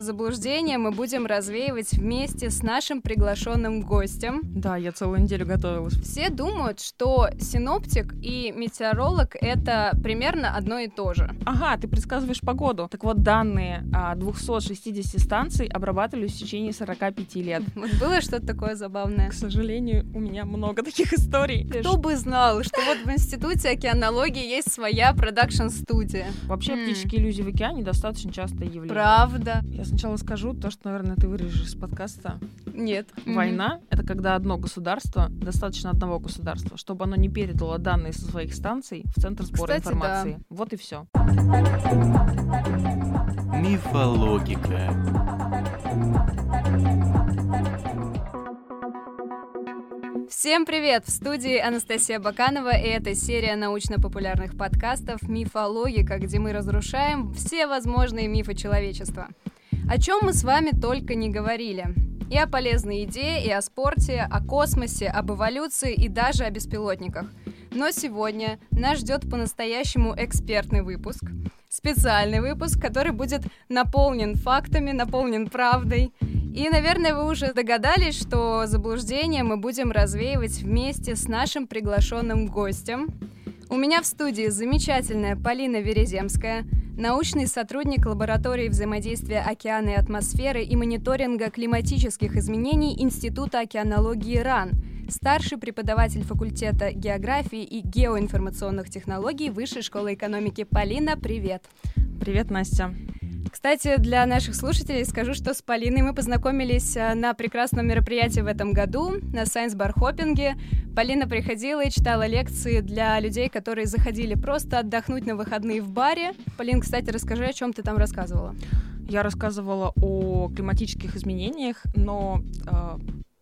Заблуждение мы будем развеивать вместе с нашим приглашенным гостем. Да, я целую неделю готовилась. Все думают, что синоптик и метеоролог — это примерно одно и то же. Ага, ты предсказываешь погоду. Так вот, данные 260 станций обрабатывались в течение 45 лет. Вот было что-то такое забавное? К сожалению, у меня много таких историй. Кто бы знал, что вот в Институте океанологии есть своя продакшн-студия. Вообще, птические иллюзии в океане достаточно частое явление. Правда. Сначала скажу то, что, наверное, ты вырежешь из подкаста. Нет. Война — это когда одно государство, достаточно одного государства, чтобы оно не передало данные со своих станций в Центр сбора информации. Да. Вот и все. Мифологика. Всем привет! В студии Анастасия Баканова, и это серия научно-популярных подкастов «Мифологика», где мы разрушаем все возможные мифы человечества. О чем мы с вами только не говорили. И о полезной еде, и о спорте, о космосе, об эволюции и даже о беспилотниках. Но сегодня нас ждет по-настоящему экспертный выпуск. Специальный выпуск, который будет наполнен фактами, наполнен правдой. И, наверное, вы уже догадались, что заблуждение мы будем развеивать вместе с нашим приглашенным гостем. У меня в студии замечательная Полина Вереземская, научный сотрудник лаборатории взаимодействия океана и атмосферы и мониторинга климатических изменений Института океанологии РАН, старший преподаватель факультета географии и геоинформационных технологий Высшей школы экономики. Полина, привет! Привет, Настя! Кстати, для наших слушателей скажу, что с Полиной мы познакомились на прекрасном мероприятии в этом году, на Science Bar Hopping. Полина приходила и читала лекции для людей, которые заходили просто отдохнуть на выходные в баре. Полин, кстати, расскажи, о чем ты там рассказывала. Я рассказывала о климатических изменениях, но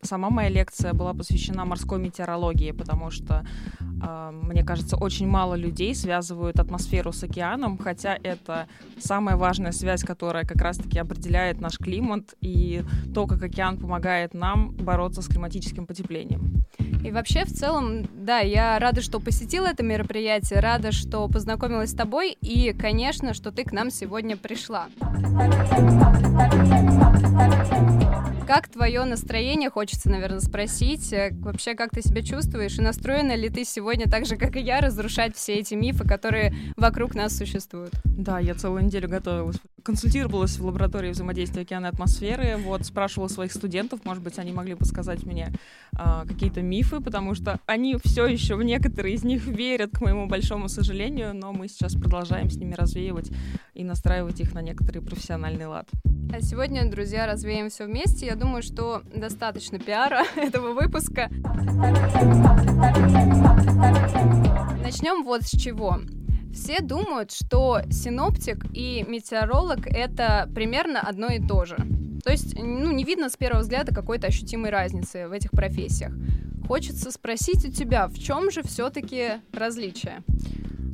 сама моя лекция была посвящена морской метеорологии, потому что, мне кажется, очень мало людей связывают атмосферу с океаном, хотя это самая важная связь, которая как раз-таки определяет наш климат и то, как океан помогает нам бороться с климатическим потеплением. И вообще, в целом, да, я рада, что посетила это мероприятие, рада, что познакомилась с тобой и, конечно, что ты к нам сегодня пришла. Как твое настроение, хочется, наверное, спросить. Вообще, как ты себя чувствуешь? И настроена ли ты сегодня так же, как и я, разрушать все эти мифы, которые вокруг нас существуют? Да, я целую неделю готовилась. Консультировалась в лаборатории взаимодействия океана и атмосферы. Вот, спрашивала своих студентов, может быть, они могли подсказать мне какие-то мифы, потому что они все еще в некоторые из них верят, к моему большому сожалению, но мы сейчас продолжаем с ними развеивать и настраивать их на некоторый профессиональный лад. А сегодня, друзья, развеем все вместе. Я думаю, что достаточно пиара этого выпуска. Начнем вот с чего. Все думают, что синоптик и метеоролог — это примерно одно и то же. То есть, не видно с первого взгляда какой-то ощутимой разницы в этих профессиях. Хочется спросить у тебя, в чем же все-таки различие?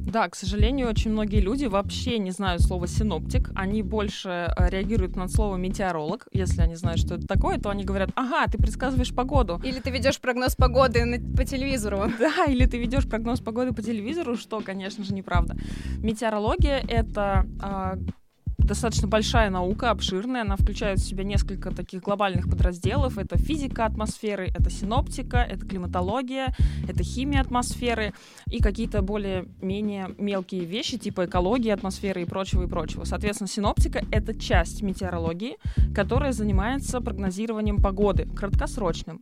Да, к сожалению, очень многие люди вообще не знают слова «синоптик». Они больше реагируют на слово «метеоролог». Если они знают, что это такое, то они говорят: «Ага, ты предсказываешь погоду». Или ты ведешь прогноз погоды по телевизору. Да, или ты ведешь прогноз погоды по телевизору, что, конечно же, неправда. Метеорология — это достаточно большая наука, обширная. Она включает в себя несколько таких глобальных подразделов. Это физика атмосферы, это синоптика, это климатология, это химия атмосферы и какие-то более-менее мелкие вещи, типа экологии атмосферы и прочего, и прочего. Соответственно, синоптика — это часть метеорологии, которая занимается прогнозированием погоды, краткосрочным.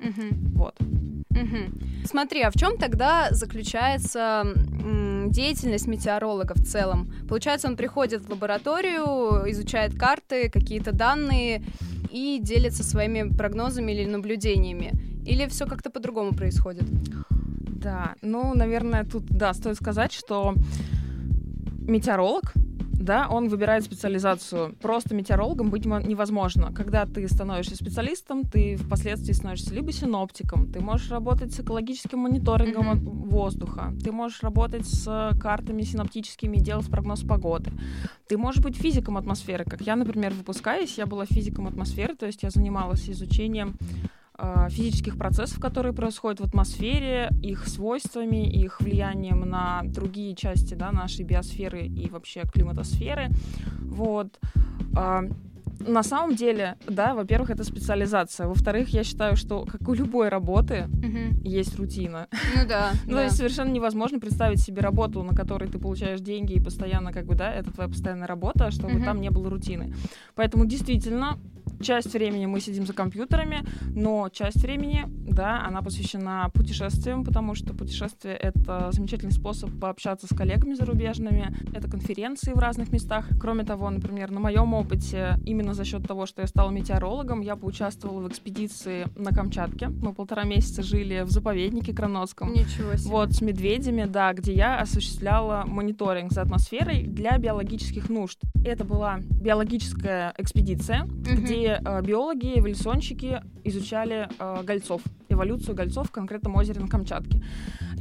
Вот. Смотри, а в чем тогда заключается деятельность метеоролога в целом? Получается, он приходит в лабораторию, изучает карты, какие-то данные и делится своими прогнозами или наблюдениями? Или все как-то по-другому происходит? Да, наверное, тут, да, стоит сказать, что метеоролог, да, он выбирает специализацию. Просто метеорологом быть невозможно. Когда ты становишься специалистом, ты впоследствии становишься либо синоптиком, ты можешь работать с экологическим мониторингом воздуха, ты можешь работать с картами синоптическими и делать прогноз погоды. Ты можешь быть физиком атмосферы, как я, например, выпускаюсь, я была физиком атмосферы, то есть я занималась изучением физических процессов, которые происходят в атмосфере, их свойствами, их влиянием на другие части, да, нашей биосферы и вообще климатосферы. Вот. На самом деле, да, во-первых, это специализация. Во-вторых, я считаю, что, как у любой работы, есть рутина. Ну да. Ну, то есть совершенно невозможно представить себе работу, на которой ты получаешь деньги и постоянно, как бы, да, это твоя постоянная работа, чтобы там не было рутины. Поэтому, действительно, часть времени мы сидим за компьютерами, но часть времени, да, она посвящена путешествиям, потому что путешествие — это замечательный способ пообщаться с коллегами зарубежными, это конференции в разных местах. Кроме того, например, на моем опыте, именно за счет того, что я стала метеорологом, я поучаствовала в экспедиции на Камчатке. Мы 1,5 месяца жили в заповеднике Кроноцком. Ничего себе. Вот, с медведями, да, где я осуществляла мониторинг за атмосферой для биологических нужд. Это была биологическая экспедиция, где биологи, эволюционщики изучали гольцов, эволюцию гольцов в конкретном озере на Камчатке.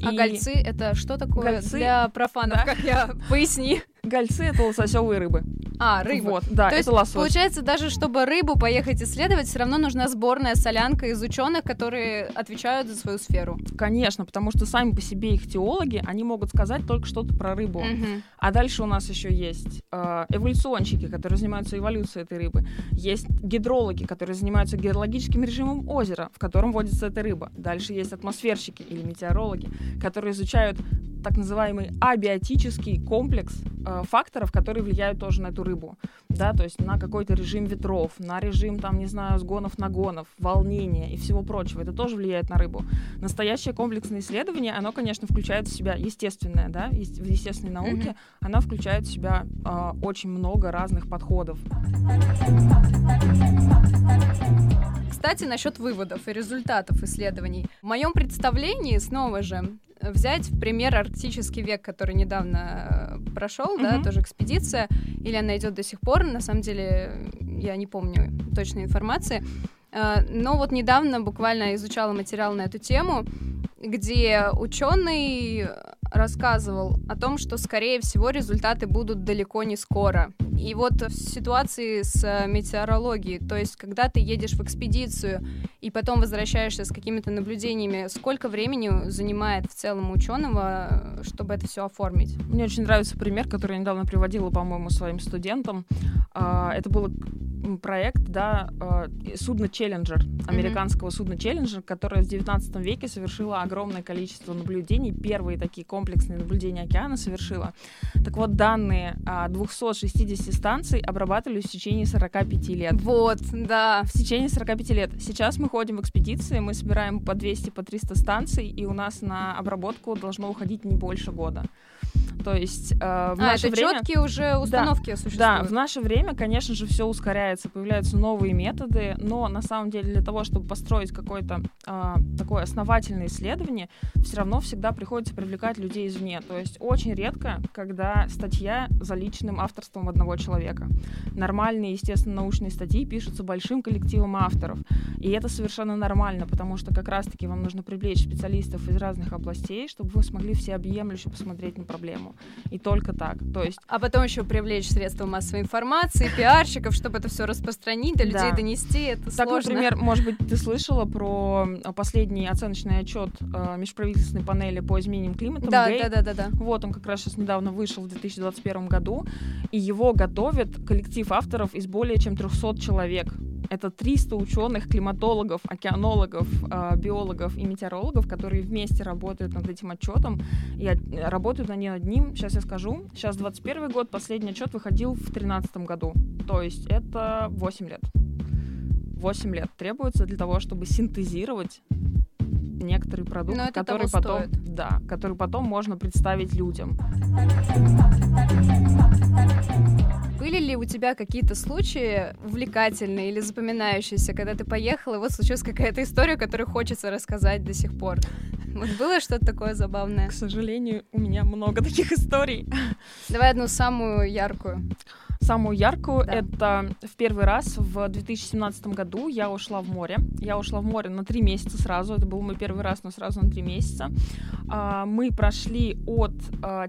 А гольцы — это что такое для профанов, как я? Поясни. Гольцы — это лососевые рыбы. А, рыбы. Вот, да, то это лосось. Получается, даже чтобы рыбу поехать исследовать, все равно нужна сборная солянка из ученых, которые отвечают за свою сферу. Конечно, потому что сами по себе их теологи, они могут сказать только что-то про рыбу. А дальше у нас еще есть эволюционщики, которые занимаются эволюцией этой рыбы. Есть гидрологи, которые занимаются гидрологическим режимом озера, в котором водится эта рыба. Дальше есть атмосферщики или метеорологи, которые изучают так называемый абиотический комплекс факторов, которые влияют тоже на эту рыбу, да, то есть на какой-то режим ветров, на режим, там, не знаю, сгонов-нагонов, волнения и всего прочего, это тоже влияет на рыбу. Настоящее комплексное исследование, оно, конечно, включает в себя естественное, да, в естественной науке, она включает в себя очень много разных подходов. Кстати, насчет выводов и результатов исследований. В моем представлении, снова же, взять в пример арктический век, который недавно прошел, да, тоже экспедиция, или она идет до сих пор, на самом деле я не помню точной информации, но вот недавно буквально изучала материал на эту тему, где ученый рассказывал о том, что, скорее всего, результаты будут далеко не скоро. И вот в ситуации с метеорологией, то есть когда ты едешь в экспедицию и потом возвращаешься с какими-то наблюдениями, сколько времени занимает в целом ученого, чтобы это все оформить? Мне очень нравится пример, который я недавно приводила, по-моему, своим студентам. Это был проект, да, судно «Челленджер», американского судна «Челленджер», которое в 19 веке совершило огромное количество наблюдений, первые такие комплексные наблюдения океана совершила. Так вот, данные 260 станций обрабатывались в течение 45 лет. Вот, да. В течение 45 лет. Сейчас мы ходим в экспедиции, мы собираем по 200, по 300 станций, и у нас на обработку должно уходить не больше года. То есть в наше это время... четкие уже установки, да, существуют. Да, в наше время, конечно же, все ускоряется, появляются новые методы, но на самом деле для того, чтобы построить какое-то такое основательное исследование, все равно всегда приходится привлекать людей извне. То есть очень редко, когда статья за личным авторством одного человека. Нормальные, естественно, научные статьи пишутся большим коллективом авторов. И это совершенно нормально, потому что как раз-таки вам нужно привлечь специалистов из разных областей, чтобы вы смогли всеобъемлюще посмотреть на проблему. И только так. То есть... А потом еще привлечь средства массовой информации, пиарщиков, чтобы это все распространить, до людей донести. Это так сложно. Так, например, может быть, ты слышала про последний оценочный отчет межправительственной панели по изменениям климата. Да, да, да, да, да. Вот он как раз сейчас недавно вышел в 2021 году, и его готовит коллектив авторов из более чем 300 человек. Это 300 ученых, климатологов, океанологов, биологов и метеорологов, которые вместе работают над этим отчетом и работают они над ним. Сейчас я скажу. Сейчас 21 год, последний отчет выходил в 2013 году. То есть это 8 лет. 8 лет требуется для того, чтобы синтезировать некоторый продукт, который потом можно представить людям. Были ли у тебя какие-то случаи увлекательные или запоминающиеся, когда ты поехала, и вот случилась какая-то история, которую хочется рассказать до сих пор? Вот было что-то такое забавное? К сожалению, у меня много таких историй. Давай одну самую яркую. Самую яркую, да. Это в первый раз в 2017 году я ушла в море. Я ушла в море на 3 месяца сразу. Это был мой первый раз, но сразу на 3 месяца. Мы прошли от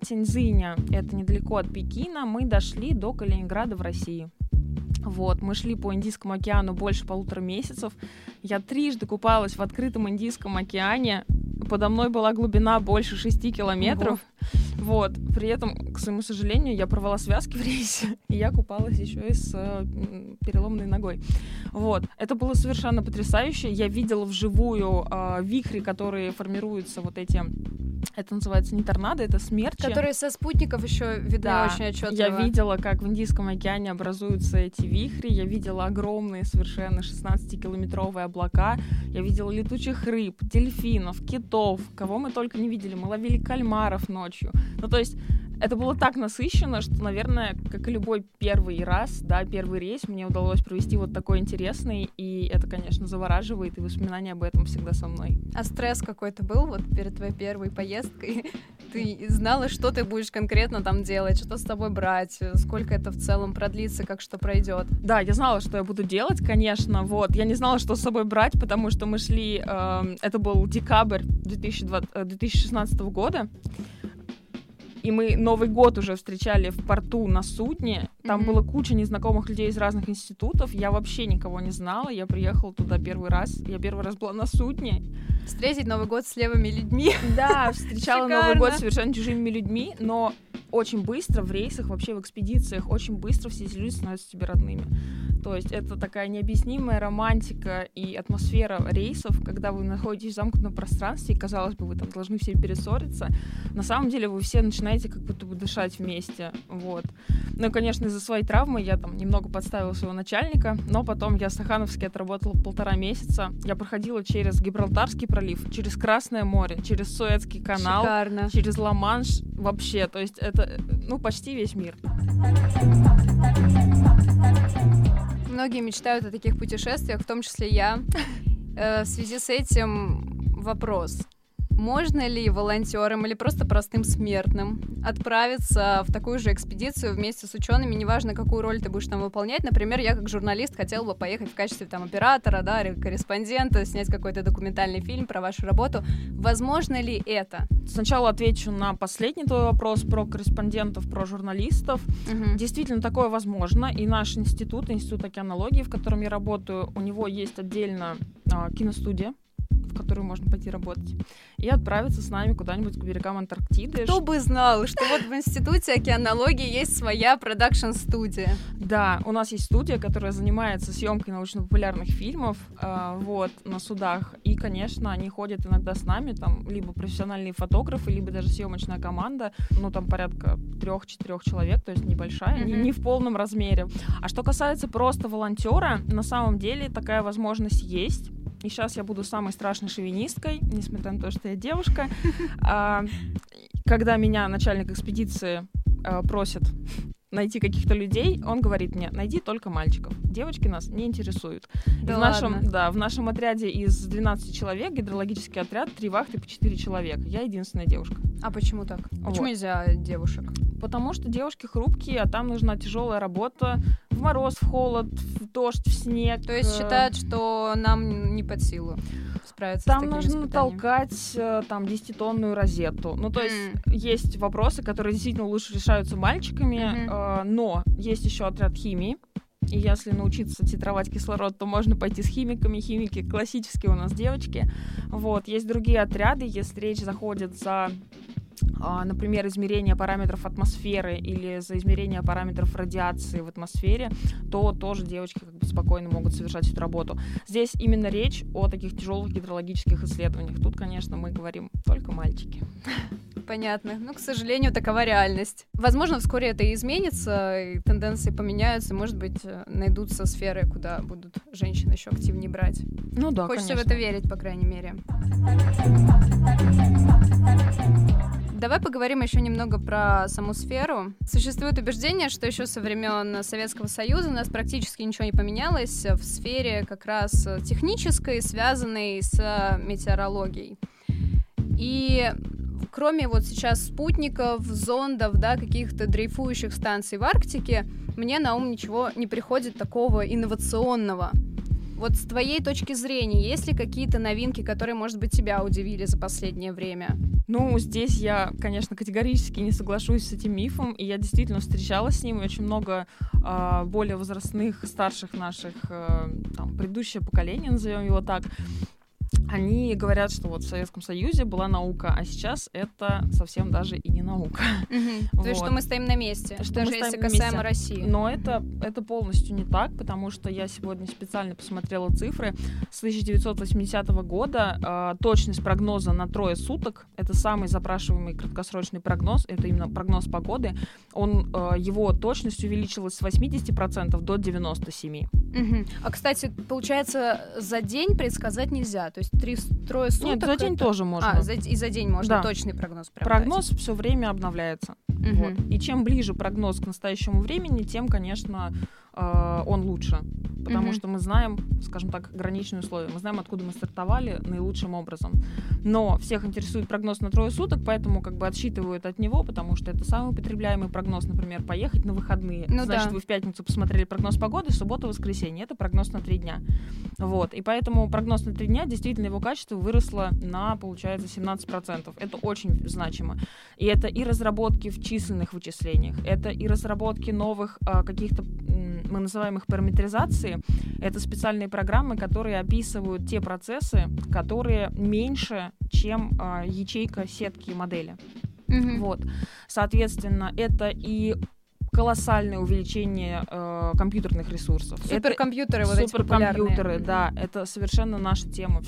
Тинзиня, это недалеко от Пекина, мы дошли до Калининграда в России. Вот, мы шли по Индийскому океану больше 1,5 месяцев. Я 3 купалась в открытом Индийском океане. Подо мной была глубина больше 6 километров. Ого. Вот. При этом, к своему сожалению, я порвала связки в рейсе, и я купалась еще и с переломанной ногой. Вот. Это было совершенно потрясающе. Я видела вживую вихри, которые формируются вот эти... Это называется не торнадо, это смерчи. Которые со спутников еще видны, да, очень отчетливо. Я видела, как в Индийском океане образуются эти вихри. Я видела огромные совершенно 16-километровые облака. Я видела летучих рыб, дельфинов, китов, кого мы только не видели. Мы ловили кальмаров ночью. Ну, то есть... Это было так насыщенно, что, наверное, как и любой первый раз, да, первый рейс, мне удалось провести вот такой интересный, и это, конечно, завораживает, и воспоминания об этом всегда со мной. А стресс какой-то был вот перед твоей первой поездкой? Ты знала, что ты будешь конкретно там делать, что с тобой брать, сколько это в целом продлится, как что пройдет? Да, я знала, что я буду делать, конечно, вот. Я не знала, что с собой брать, потому что мы шли... это был декабрь 2016 года. И мы Новый год уже встречали в порту на судне. Там было куча незнакомых людей из разных институтов. Я вообще никого не знала. Я приехала туда первый раз. Я первый раз была на судне. Встретить Новый год с левыми людьми. Да, встречала Новый год совершенно чужими людьми. Но очень быстро в рейсах, вообще в экспедициях, очень быстро все эти люди становятся тебе родными. То есть это такая необъяснимая романтика и атмосфера рейсов, когда вы находитесь в замкнутом пространстве, и, казалось бы, вы там должны все перессориться. На самом деле вы все начинаете как будто бы дышать вместе. Вот. Ну и, конечно, из-за своей травмы я там немного подставила своего начальника, но потом я стахановски отработала 1,5 месяца. Я проходила через Гибралтарский пролив, через Красное море, через Суэцкий канал, шикарно, через Ла-Манш. Вообще, то есть это, ну, почти весь мир. Многие мечтают о таких путешествиях, в том числе я. В связи с этим вопрос. Можно ли волонтерам или просто простым смертным отправиться в такую же экспедицию вместе с учеными, неважно, какую роль ты будешь там выполнять? Например, я как журналист хотела бы поехать в качестве там оператора, да, корреспондента, снять какой-то документальный фильм про вашу работу. Возможно ли это? Сначала отвечу на последний твой вопрос про корреспондентов, про журналистов. Угу. Действительно, такое возможно. И наш институт океанологии, в котором я работаю, у него есть отдельно киностудия, в которую можно пойти работать, и отправиться с нами куда-нибудь к берегам Антарктиды. Кто бы знал, что вот в Институте океанологии есть своя продакшн-студия. Да, у нас есть студия, которая занимается съемкой научно-популярных фильмов вот, на судах, и, конечно, они ходят иногда с нами, там, либо профессиональные фотографы, либо даже съемочная команда, ну, там, порядка 3-4 человек, то есть небольшая, не в полном размере. А что касается просто волонтера, на самом деле такая возможность есть. И сейчас я буду самой страшной шовинисткой, несмотря на то, что я девушка. Когда меня начальник экспедиции просит найти каких-то людей, он говорит мне: найди только мальчиков, девочки нас не интересуют. Да, в нашем отряде из 12 человек, гидрологический отряд, 3 вахты по 4 человека. Я единственная девушка. А почему так? Вот. Почему нельзя девушек? Потому что девушки хрупкие, а там нужна тяжелая работа в мороз, в холод, в дождь, в снег. То есть считают, что нам не под силу справиться там с такими испытаниями. Там нужно толкать там 10-тонную розету. Ну, то есть вопросы, которые действительно лучше решаются мальчиками, но есть еще отряд химии. И если научиться титровать кислород, то можно пойти с химиками. Химики классические у нас девочки. Вот. Есть другие отряды, если речь заходит за... например, измерение параметров атмосферы или за измерение параметров радиации в атмосфере, то тоже девочки как бы спокойно могут совершать эту работу. Здесь именно речь о таких тяжелых гидрологических исследованиях. Тут, конечно, мы говорим только мальчики. Понятно. Но, к сожалению, такова реальность. Возможно, вскоре это и изменится, и тенденции поменяются, и, может быть, найдутся сферы, куда будут женщины еще активнее брать. Ну да, хочется в это верить, по крайней мере. Давай поговорим еще немного про саму сферу. Существует убеждение, что еще со времен Советского Союза у нас практически ничего не поменялось в сфере как раз технической, связанной с метеорологией. И кроме вот сейчас спутников, зондов, да, каких-то дрейфующих станций в Арктике, мне на ум ничего не приходит такого инновационного. Вот с твоей точки зрения, есть ли какие-то новинки, которые, может быть, тебя удивили за последнее время? Ну, здесь я, конечно, категорически не соглашусь с этим мифом, и я действительно встречалась с ним, и очень много более возрастных, старших наших, там, предыдущее поколение, назовем его так, Они говорят, что вот в Советском Союзе была наука, а сейчас это совсем даже и не наука. То есть, что мы стоим на месте, даже если касаемо России. Но это полностью не так, потому что я сегодня специально посмотрела цифры. С 1980 года точность прогноза на 3 суток, это самый запрашиваемый краткосрочный прогноз, это именно прогноз погоды, его точность увеличилась с 80% до 97%. А, кстати, получается, за день предсказать нельзя, то есть 3 суток... Нет, за день тоже можно. И за день можно, да. Точный прогноз прям дать. Все время обновляется. Вот. И чем ближе прогноз к настоящему времени, тем, конечно, он лучше. Потому что мы знаем, скажем так, граничные условия. Мы знаем, откуда мы стартовали наилучшим образом. Но всех интересует прогноз на 3 суток, поэтому как бы отсчитывают от него, потому что это самый употребляемый прогноз, например, поехать на выходные. Вы в пятницу посмотрели прогноз погоды, суббота, воскресенье. Это прогноз на 3 дня. Вот. И поэтому прогноз на 3 дня, действительно, его качество выросло на, получается, 17%. Это очень значимо. И это и разработки в численных вычислениях, это и разработки новых каких-то... мы называем их параметризации. Это специальные программы, которые описывают те процессы, которые меньше, чем ячейка сетки модели. Вот. Соответственно, это и колоссальное увеличение компьютерных ресурсов. Суперкомпьютеры, вот эти популярные. Суперкомпьютеры, да, это совершенно наша тема.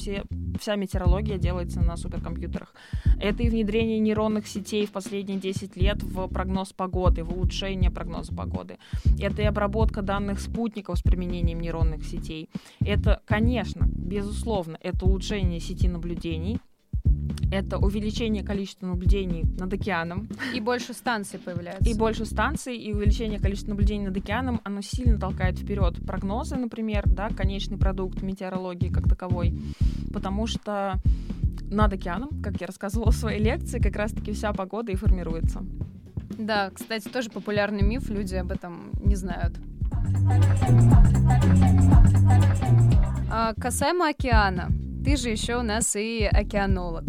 Вся метеорология делается на суперкомпьютерах. Это и внедрение нейронных сетей в последние 10 лет в прогноз погоды, в улучшение прогноза погоды. Это и обработка данных спутников с применением нейронных сетей. Это, конечно, безусловно, это улучшение сети наблюдений. Это увеличение количества наблюдений над океаном. И больше станций появляется. И больше станций, и увеличение количества наблюдений над океаном, оно сильно толкает вперед прогнозы, например, да, конечный продукт метеорологии как таковой. Потому что над океаном, как я рассказывала в своей лекции, как раз-таки вся погода и формируется. Да, кстати, тоже популярный миф, люди об этом не знают. Касаемо океана. Ты же еще у нас и океанолог.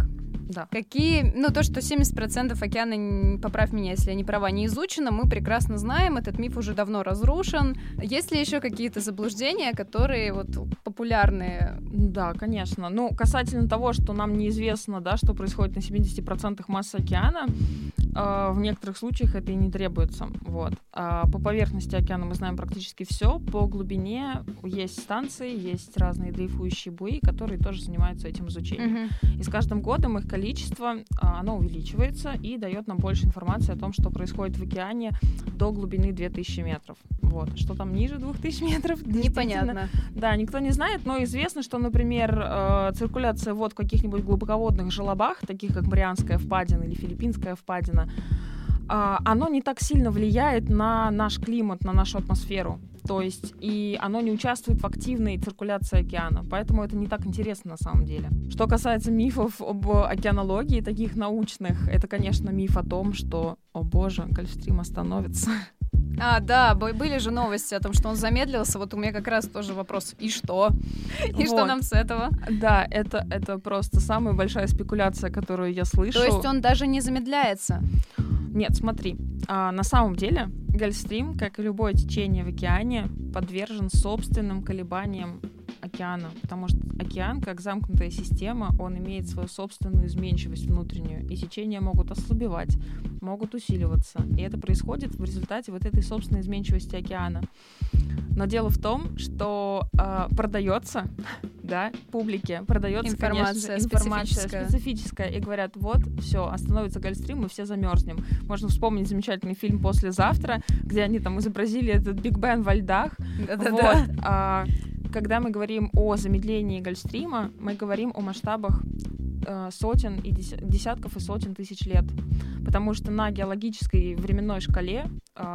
Да. То, что 70% океана, поправь меня, если я не права, не изучено, мы прекрасно знаем, этот миф уже давно разрушен. Есть ли еще какие-то заблуждения, которые вот популярны? Да, конечно. Касательно того, что нам неизвестно, да, что происходит на 70% массы океана, в некоторых случаях это и не требуется. Вот. По поверхности океана мы знаем практически все. По глубине есть станции, есть разные дрейфующие буи, которые тоже занимаются этим изучением. И с каждым годом их количество, оно увеличивается и дает нам больше информации о том, что происходит в океане до глубины 2000 метров. Вот. Что там ниже 2000 метров? Непонятно. Да, никто не знает, но известно, что, например, циркуляция вод в каких-нибудь глубоководных желобах, таких как Марианская впадина или Филиппинская впадина, оно не так сильно влияет на наш климат, на нашу атмосферу. То есть и оно не участвует в активной циркуляции океана. Поэтому это не так интересно на самом деле. Что касается мифов об океанологии, таких научных, это, конечно, миф о том, что, о боже, Гольфстрим остановится. Да, были же новости о том, что он замедлился. Вот у меня как раз тоже вопрос, и что? И что нам с этого? Да, это просто самая большая спекуляция, которую я слышу. То есть он даже не замедляется? Нет, смотри, на самом деле Гольфстрим, как и любое течение в океане, подвержен собственным колебаниям океана, потому что океан, как замкнутая система, он имеет свою собственную изменчивость внутреннюю, и течения могут ослабевать, могут усиливаться, и это происходит в результате вот этой собственной изменчивости океана. Но дело в том, что продается, да, публике продается информация специфическая, и говорят, вот, все, остановится Гольфстрим, мы все замерзнем. Можно вспомнить замечательный фильм «Послезавтра», где они там изобразили этот Биг Бен во льдах. Когда мы говорим о замедлении Гольфстрима, мы говорим о масштабах сотен и десятков и сотен тысяч лет. Потому что на геологической временной шкале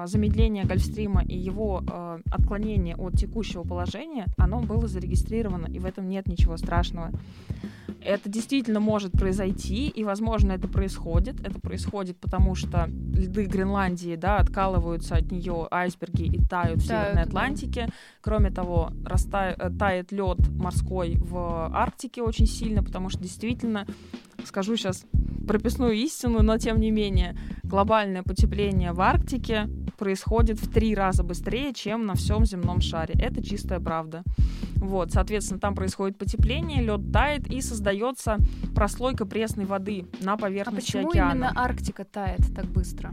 замедление Гольфстрима и его отклонение от текущего положения, оно было зарегистрировано, и в этом нет ничего страшного. Это действительно может произойти, и, возможно, это происходит. Это происходит, потому что льды Гренландии, да, откалываются от нее айсберги и тают в Северной Атлантике. Да. Кроме того, тает лед морской в Арктике очень сильно, потому что действительно, скажу сейчас прописную истину, но тем не менее, глобальное потепление в Арктике происходит в 3 раза быстрее, чем на всем земном шаре. Это чистая правда. Вот, соответственно, там происходит потепление, лед тает и создается прослойка пресной воды на поверхности океана. А почему именно Арктика тает так быстро?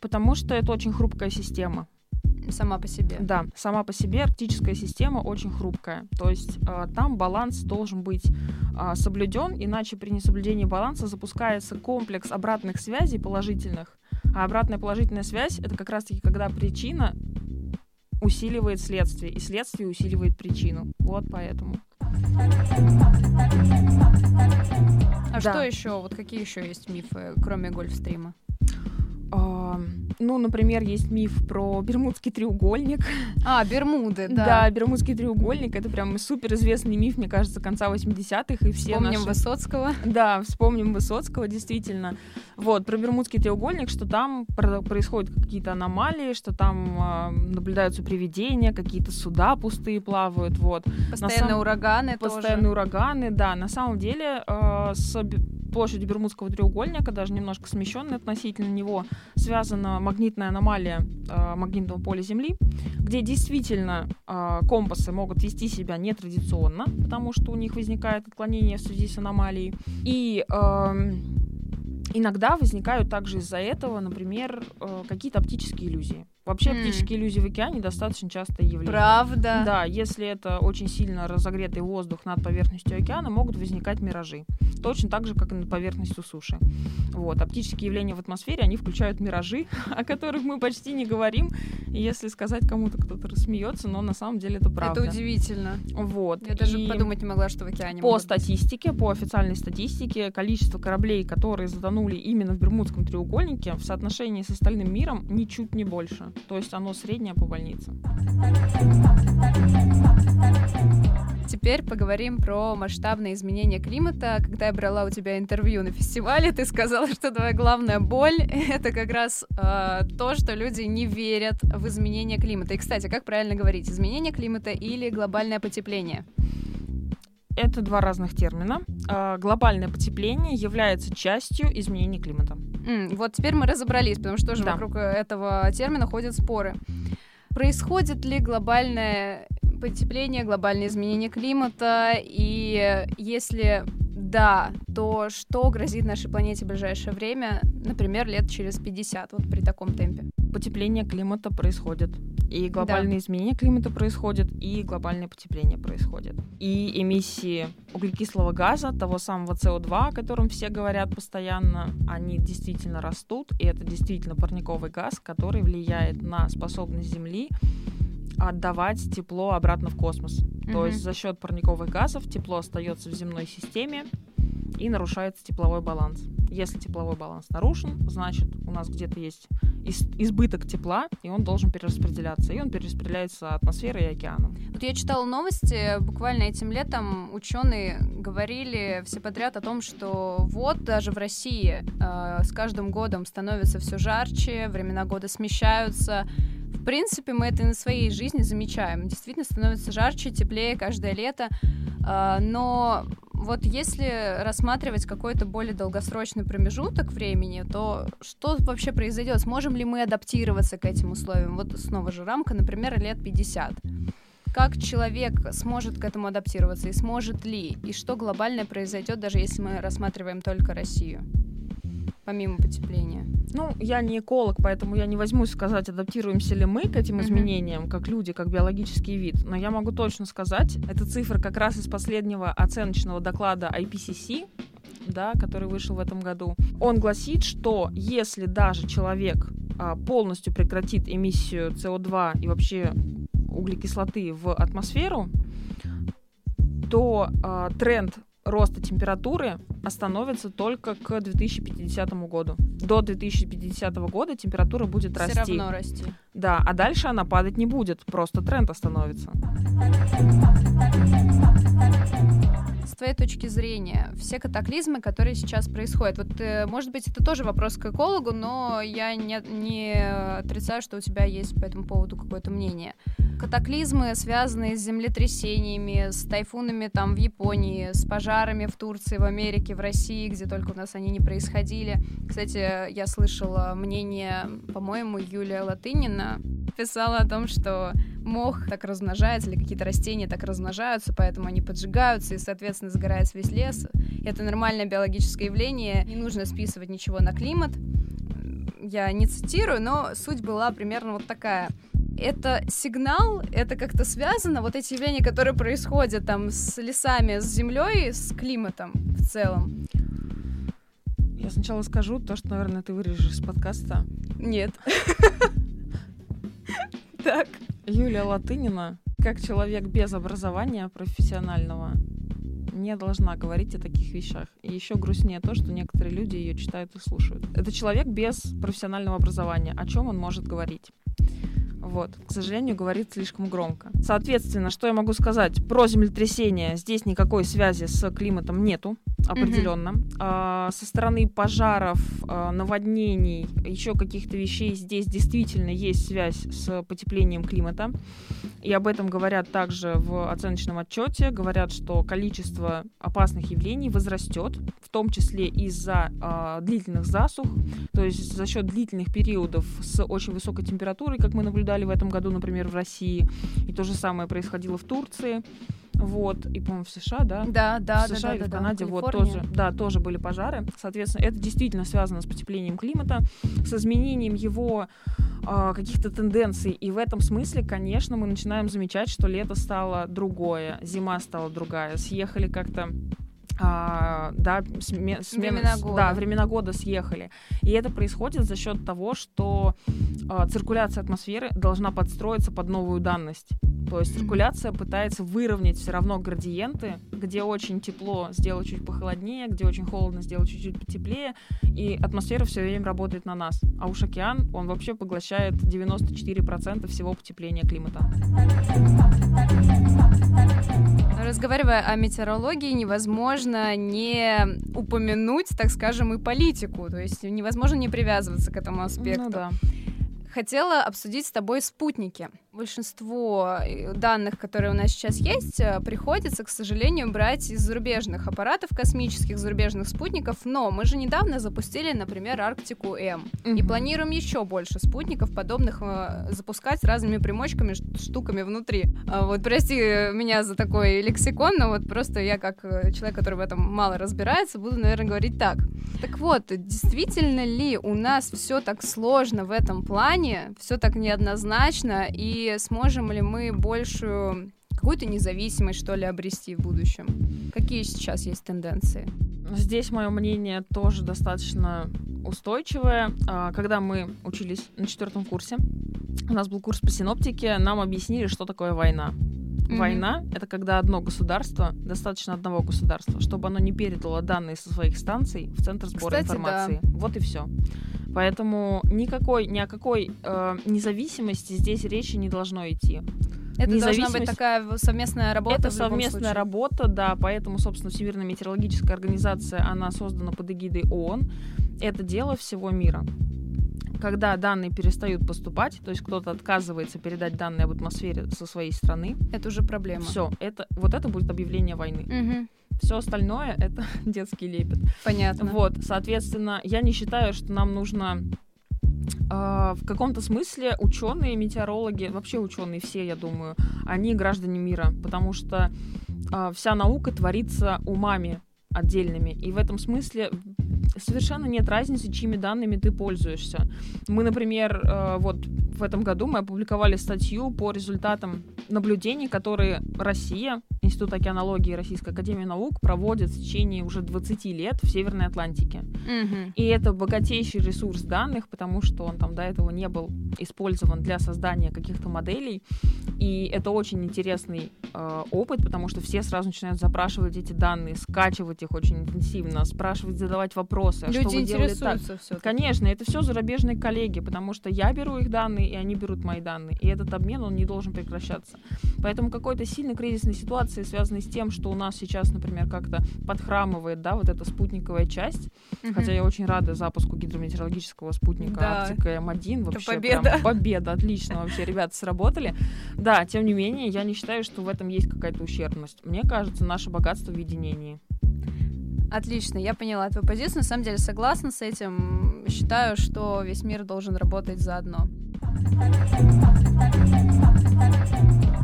Потому что это очень хрупкая система. Сама по себе. Да, сама по себе арктическая система очень хрупкая. То есть там баланс должен быть соблюден, иначе при несоблюдении баланса запускается комплекс обратных связей положительных. А обратная положительная связь — это как раз-таки когда причина усиливает следствие, и следствие усиливает причину. Вот поэтому. А да. Что еще? Вот какие еще есть мифы, кроме Гольфстрима? Ну, например, есть миф про Бермудский треугольник. А, Бермуды, да. Да, Бермудский треугольник — это прям суперизвестный миф, мне кажется, конца 80-х. И все вспомним Высоцкого. Да, вспомним Высоцкого, действительно. Вот, про Бермудский треугольник, что там происходят какие-то аномалии, что там наблюдаются привидения, какие-то суда пустые плавают, вот. Постоянные ураганы тоже. Постоянные ураганы, да. На самом деле, с площадью Бермудского треугольника, даже немножко смещенной относительно него, связана магнитная аномалия магнитного поля Земли, где действительно компасы могут вести себя нетрадиционно, потому что у них возникает отклонение в связи с аномалией. И иногда возникают также из-за этого, например, какие-то оптические иллюзии. Вообще оптические иллюзии в океане достаточно частое явление. Правда? Да, если это очень сильно разогретый воздух над поверхностью океана, могут возникать миражи. Точно так же, как и над поверхностью суши. Вот. Оптические явления в атмосфере, они включают миражи, о которых мы почти не говорим. Если сказать кому-то, кто-то рассмеется, но на самом деле это правда. Это удивительно. Вот. Я даже подумать не могла, что в океане по статистике, по официальной статистике, количество кораблей, которые затонули именно в Бермудском треугольнике, в соотношении с остальным миром ничуть не больше. То есть оно среднее по больнице. Теперь поговорим про масштабные изменения климата. Когда я брала у тебя интервью на фестивале, ты сказала, что твоя главная боль — это как раз то, что люди не верят в изменения климата. И, кстати, как правильно говорить? Изменение климата или глобальное потепление? Это 2 разных термина. Глобальное потепление является частью изменения климата. Вот теперь мы разобрались, потому что тоже вокруг этого термина ходят споры. Происходит ли глобальное потепление, глобальное изменение климата? И если да, то что грозит нашей планете в ближайшее время, например, лет через 50, вот при таком темпе? Потепление климата происходит. И глобальные изменения климата происходят, и глобальное потепление происходит. И эмиссии углекислого газа, того самого СО2, о котором все говорят постоянно, они действительно растут, и это действительно парниковый газ, который влияет на способность Земли отдавать тепло обратно в космос. То есть за счет парниковых газов тепло остается в земной системе и нарушается тепловой баланс. Если тепловой баланс нарушен, значит, у нас где-то есть избыток тепла, и он должен перераспределяться. И он перераспределяется атмосферой и океаном. Вот я читала новости, буквально этим летом ученые говорили все подряд о том, что вот даже в России с каждым годом становится все жарче, времена года смещаются. В принципе, мы это и на своей жизни замечаем. Действительно становится жарче, теплее каждое лето. Но вот если рассматривать какой-то более долгосрочный промежуток времени, то что вообще произойдет? Сможем ли мы адаптироваться к этим условиям? Вот снова же рамка, например, лет 50. Как человек сможет к этому адаптироваться? И сможет ли? И что глобально произойдет, даже если мы рассматриваем только Россию? Помимо потепления. Ну, я не эколог, поэтому я не возьмусь сказать, адаптируемся ли мы к этим изменениям, как люди, как биологический вид. Но я могу точно сказать, это цифра как раз из последнего оценочного доклада IPCC, который вышел в этом году. Он гласит, что если даже человек полностью прекратит эмиссию СО2 и вообще углекислоты в атмосферу, то тренд роста температуры остановится только к 2050 году. До 2050 года температура будет расти. Все равно расти. Да, а дальше она падать не будет, просто тренд остановится. С твоей точки зрения, все катаклизмы, которые сейчас происходят, вот, может быть, это тоже вопрос к экологу, но я не отрицаю, что у тебя есть по этому поводу какое-то мнение. катаклизмы, связанные с землетрясениями, с тайфунами там в Японии, с пожарами в Турции, в Америке, в России, где только у нас они не происходили. Кстати, я слышала мнение, по-моему, Юлия Латынина писала о том, что мох так размножается, или какие-то растения так размножаются, поэтому они поджигаются, и, соответственно, загорается весь лес. Это нормальное биологическое явление, не нужно списывать ничего на климат. Я не цитирую, но суть была примерно вот такая. Это сигнал, это как-то связано, вот эти явления, которые происходят там с лесами, с землей, с климатом в целом. Я сначала скажу то, что, наверное, ты вырежешь из подкаста. Нет. Так. Юлия Латынина, как человек без образования профессионального, не должна говорить о таких вещах. И еще грустнее то, что некоторые люди ее читают и слушают. Это человек без профессионального образования. О чем он может говорить? Вот. К сожалению, говорит слишком громко. Соответственно, что я могу сказать? Про землетрясение здесь никакой связи с климатом нету, определенно. Mm-hmm. Со стороны пожаров, наводнений, еще каких-то вещей здесь действительно есть связь с потеплением климата. И об этом говорят также в оценочном отчете. Говорят, что количество опасных явлений возрастет, в том числе из-за длительных засух, то есть за счет длительных периодов с очень высокой температурой, как мы наблюдаем в этом году, например, в России. И то же самое происходило в Турции. Вот. И, по-моему, в США, да? Да, в США и в Канаде. Вот, тоже были пожары. Соответственно, это действительно связано с потеплением климата, с изменением его каких-то тенденций. И в этом смысле, конечно, мы начинаем замечать, что лето стало другое, зима стала другая. Съехали как-то... времена года съехали. И это происходит за счет того, что циркуляция атмосферы должна подстроиться под новую данность. То есть циркуляция пытается выровнять все равно градиенты, где очень тепло сделать чуть похолоднее, где очень холодно сделать чуть-чуть потеплее, и атмосфера все время работает на нас. А уж океан, он вообще поглощает 94% всего потепления климата. Разговаривая о метеорологии, невозможно не упомянуть, так скажем, и политику. То есть невозможно не привязываться к этому аспекту. Ну, да. Хотела обсудить с тобой спутники. Большинство данных, которые у нас сейчас есть, приходится, к сожалению, брать из зарубежных аппаратов космических, зарубежных спутников, но мы же недавно запустили, например, Арктику-М, и планируем еще больше спутников подобных запускать с разными примочками, штуками внутри. Вот прости меня за такой лексикон, но вот просто я, как человек, который в этом мало разбирается, буду, наверное, говорить так. Так вот, действительно ли у нас все так сложно в этом плане, все так неоднозначно, и сможем ли мы большую какую-то независимость, что ли, обрести в будущем? Какие сейчас есть тенденции? Здесь мое мнение тоже достаточно устойчивое. Когда мы учились на 4 курсе, у нас был курс по синоптике, нам объяснили, что такое война. Война — это когда одно государство, достаточно одного государства, чтобы оно не передало данные со своих станций в центр сбора информации. Да. Вот и все. Поэтому ни о какой независимости здесь речи не должно идти. Это должна быть такая совместная работа. Это совместная работа, да, поэтому, собственно, Всемирная метеорологическая организация, она создана под эгидой ООН. Это дело всего мира. Когда данные перестают поступать, то есть кто-то отказывается передать данные об атмосфере со своей страны, это уже проблема. Все, это будет объявление войны. Угу. Все остальное — это детский лепет. Понятно. Вот, соответственно, я не считаю, что нам нужно в каком-то смысле ученые, метеорологи, вообще ученые все, я думаю, они граждане мира, потому что вся наука творится умами отдельными, и в этом смысле совершенно нет разницы, чьими данными ты пользуешься. Мы, например, вот в этом году мы опубликовали статью по результатам наблюдений, которые Россия, Институт океанологии и Российская академия наук проводит в течение уже 20 лет в Северной Атлантике. Угу. И это богатейший ресурс данных, потому что он там до этого не был использован для создания каких-то моделей. И это очень интересный опыт, потому что все сразу начинают запрашивать эти данные, скачивать их очень интенсивно, спрашивать, задавать вопросы. Люди что вы делали так? Люди интересуются всё-таки. Конечно, это все зарубежные коллеги, потому что я беру их данные, данные, и они берут мои данные. И этот обмен, он не должен прекращаться. Поэтому какой-то сильной кризисной ситуации, связанной с тем, что у нас сейчас, например, как-то подхрамывает, да, вот эта спутниковая часть, хотя я очень рада запуску гидрометеорологического спутника Арктика-М1. Вообще победа, отлично вообще, ребята сработали. Да, тем не менее, я не считаю, что в этом есть какая-то ущербность. Мне кажется, наше богатство в единении. Отлично, я поняла твою позицию. На самом деле согласна с этим. Считаю, что весь мир должен работать заодно.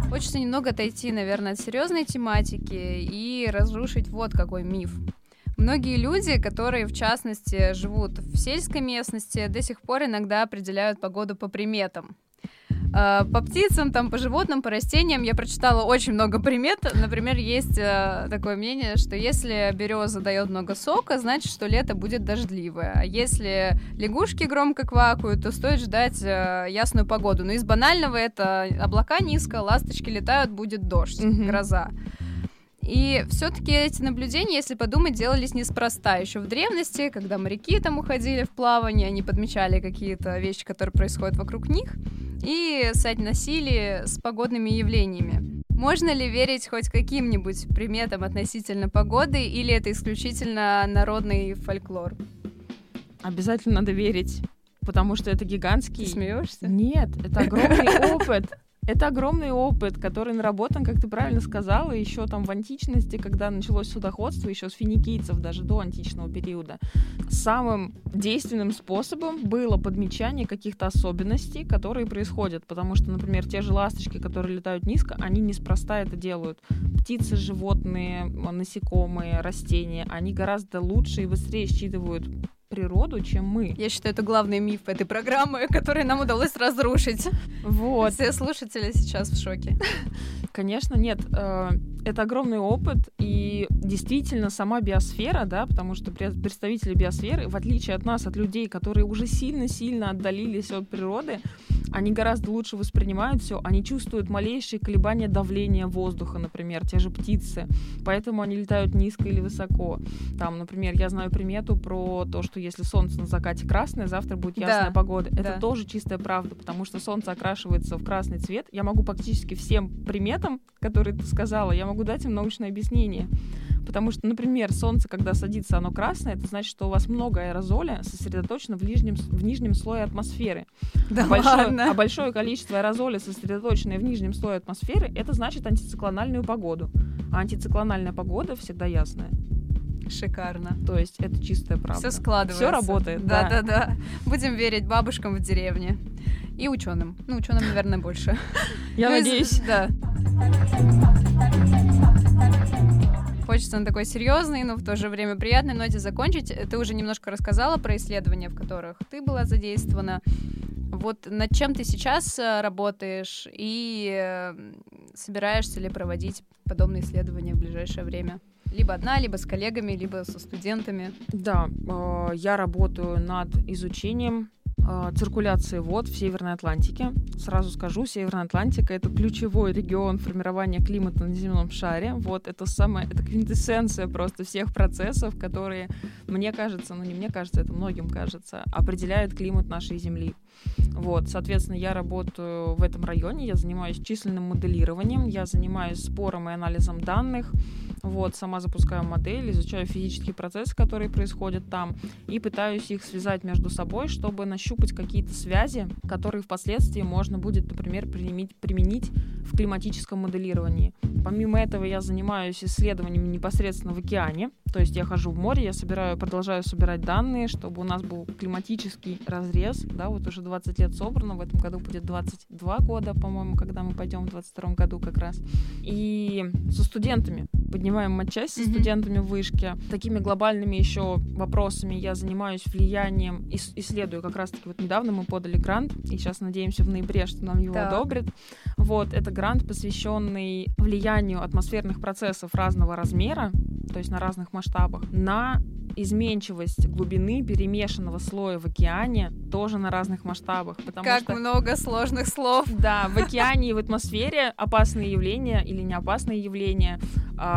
Хочется немного отойти, наверное, от серьезной тематики и разрушить вот какой миф. Многие люди, которые, в частности, живут в сельской местности, до сих пор иногда определяют погоду по приметам. По птицам, там, по животным, по растениям я прочитала очень много примет. Например, есть такое мнение, что если береза дает много сока, значит, что лето будет дождливое. А если лягушки громко квакают, то стоит ждать ясную погоду. Но из банального это облака низко, ласточки летают, будет дождь, гроза. И все-таки эти наблюдения, если подумать, делались неспроста. Еще в древности, когда моряки там уходили в плавание, они подмечали какие-то вещи, которые происходят вокруг них, и соотносили с погодными явлениями. Можно ли верить хоть каким-нибудь приметам относительно погоды, или это исключительно народный фольклор? Обязательно надо верить, потому что это гигантский... Ты смеешься? Нет, это огромный опыт. Это огромный опыт, который наработан, как ты правильно сказала, еще там в античности, когда началось судоходство, еще с финикийцев, даже до античного периода. Самым действенным способом было подмечание каких-то особенностей, которые происходят, потому что, например, те же ласточки, которые летают низко, они неспроста это делают. Птицы, животные, насекомые, растения, они гораздо лучше и быстрее считывают природу, чем мы. Я считаю, это главный миф этой программы, который нам удалось разрушить. Вот. Все слушатели сейчас в шоке. Конечно, нет. Это огромный опыт, и действительно сама биосфера, да, потому что представители биосферы, в отличие от нас, от людей, которые уже сильно-сильно отдалились от природы, они гораздо лучше воспринимают все, они чувствуют малейшие колебания давления воздуха, например, те же птицы, поэтому они летают низко или высоко. Там, например, я знаю примету про то, что если солнце на закате красное, завтра будет ясная погода. Это тоже чистая правда, потому что солнце окрашивается в красный цвет. Я могу практически всем приметам, которые ты сказала, я могу дать им научное объяснение. Потому что, например, солнце, когда садится, оно красное, это значит, что у вас много аэрозоля сосредоточено в нижнем слое атмосферы. Да, а большое количество аэрозоля, сосредоточенное в нижнем слое атмосферы, это значит антициклональную погоду. А антициклональная погода всегда ясная. Шикарно. То есть это чистая правда. Все складывается. Все работает. Да. Будем верить бабушкам в деревне. И ученым. Ну, ученым, наверное, больше. Я надеюсь. Да. Хочется на такой серьезной, но в то же время приятной ноте закончить. Ты уже немножко рассказала про исследования, в которых ты была задействована. Вот над чем ты сейчас работаешь и собираешься ли проводить подобные исследования в ближайшее время? Либо одна, либо с коллегами, либо со студентами. Да, я работаю над изучением циркуляции вод в Северной Атлантике. Сразу скажу, Северная Атлантика — это ключевой регион формирования климата на земном шаре. Вот это квинтэссенция просто всех процессов, которые, мне кажется, ну не мне кажется, это многим кажется, определяют климат нашей Земли. Вот, соответственно, я работаю в этом районе, я занимаюсь численным моделированием, я занимаюсь спором и анализом данных, вот, сама запускаю модель, изучаю физические процессы, которые происходят там, и пытаюсь их связать между собой, чтобы нащупать какие-то связи, которые впоследствии можно будет, например, применить в климатическом моделировании. Помимо этого, я занимаюсь исследованиями непосредственно в океане, то есть я хожу в море, я продолжаю собирать данные, чтобы у нас был климатический разрез, да, вот уже 20 лет собрано, в этом году будет 22 года, по-моему, когда мы пойдем в 22 году как раз. И со студентами поднимаем матчасть, со студентами вышки. Такими глобальными еще вопросами я занимаюсь влиянием, исследую как раз-таки вот недавно мы подали грант, и сейчас надеемся в ноябре, что нам его одобрят. Вот, это грант, посвященный влиянию атмосферных процессов разного размера, то есть на разных масштабах, на изменчивость глубины перемешанного слоя в океане тоже на разных масштабах. Как много сложных слов. Да, в океане и в атмосфере опасные явления или не опасные явления,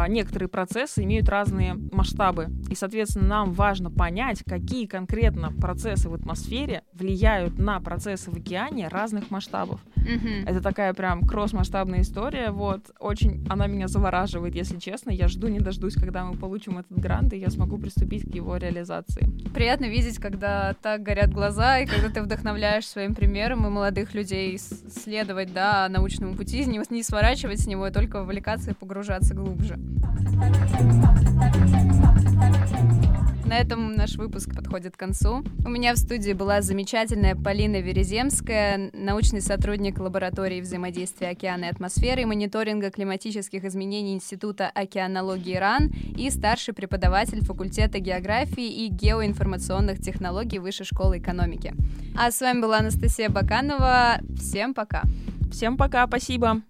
некоторые процессы имеют разные масштабы. И, соответственно, нам важно понять, какие конкретно процессы в атмосфере влияют на процессы в океане разных масштабов. Mm-hmm. Это такая прям кросс-масштабная история. Вот, очень она меня завораживает, если честно. Я жду, не дождусь, когда мы получим этот грант, и я смогу приступить к его реализации. Приятно видеть, когда так горят глаза, и когда ты вдохновляешь своим примером и молодых людей следовать, да, научному пути, не сворачивать с него, а только вовлекаться и погружаться глубже. На этом наш выпуск подходит к концу. У меня в студии была замечательная Полина Вереземская, научный сотрудник лаборатории взаимодействия океана и атмосферы и мониторинга климатических изменений Института океанологии РАН и старший преподаватель факультета географии и геоинформационных технологий Высшей школы экономики. А с вами была Анастасия Баканова. Всем пока. Всем пока, спасибо.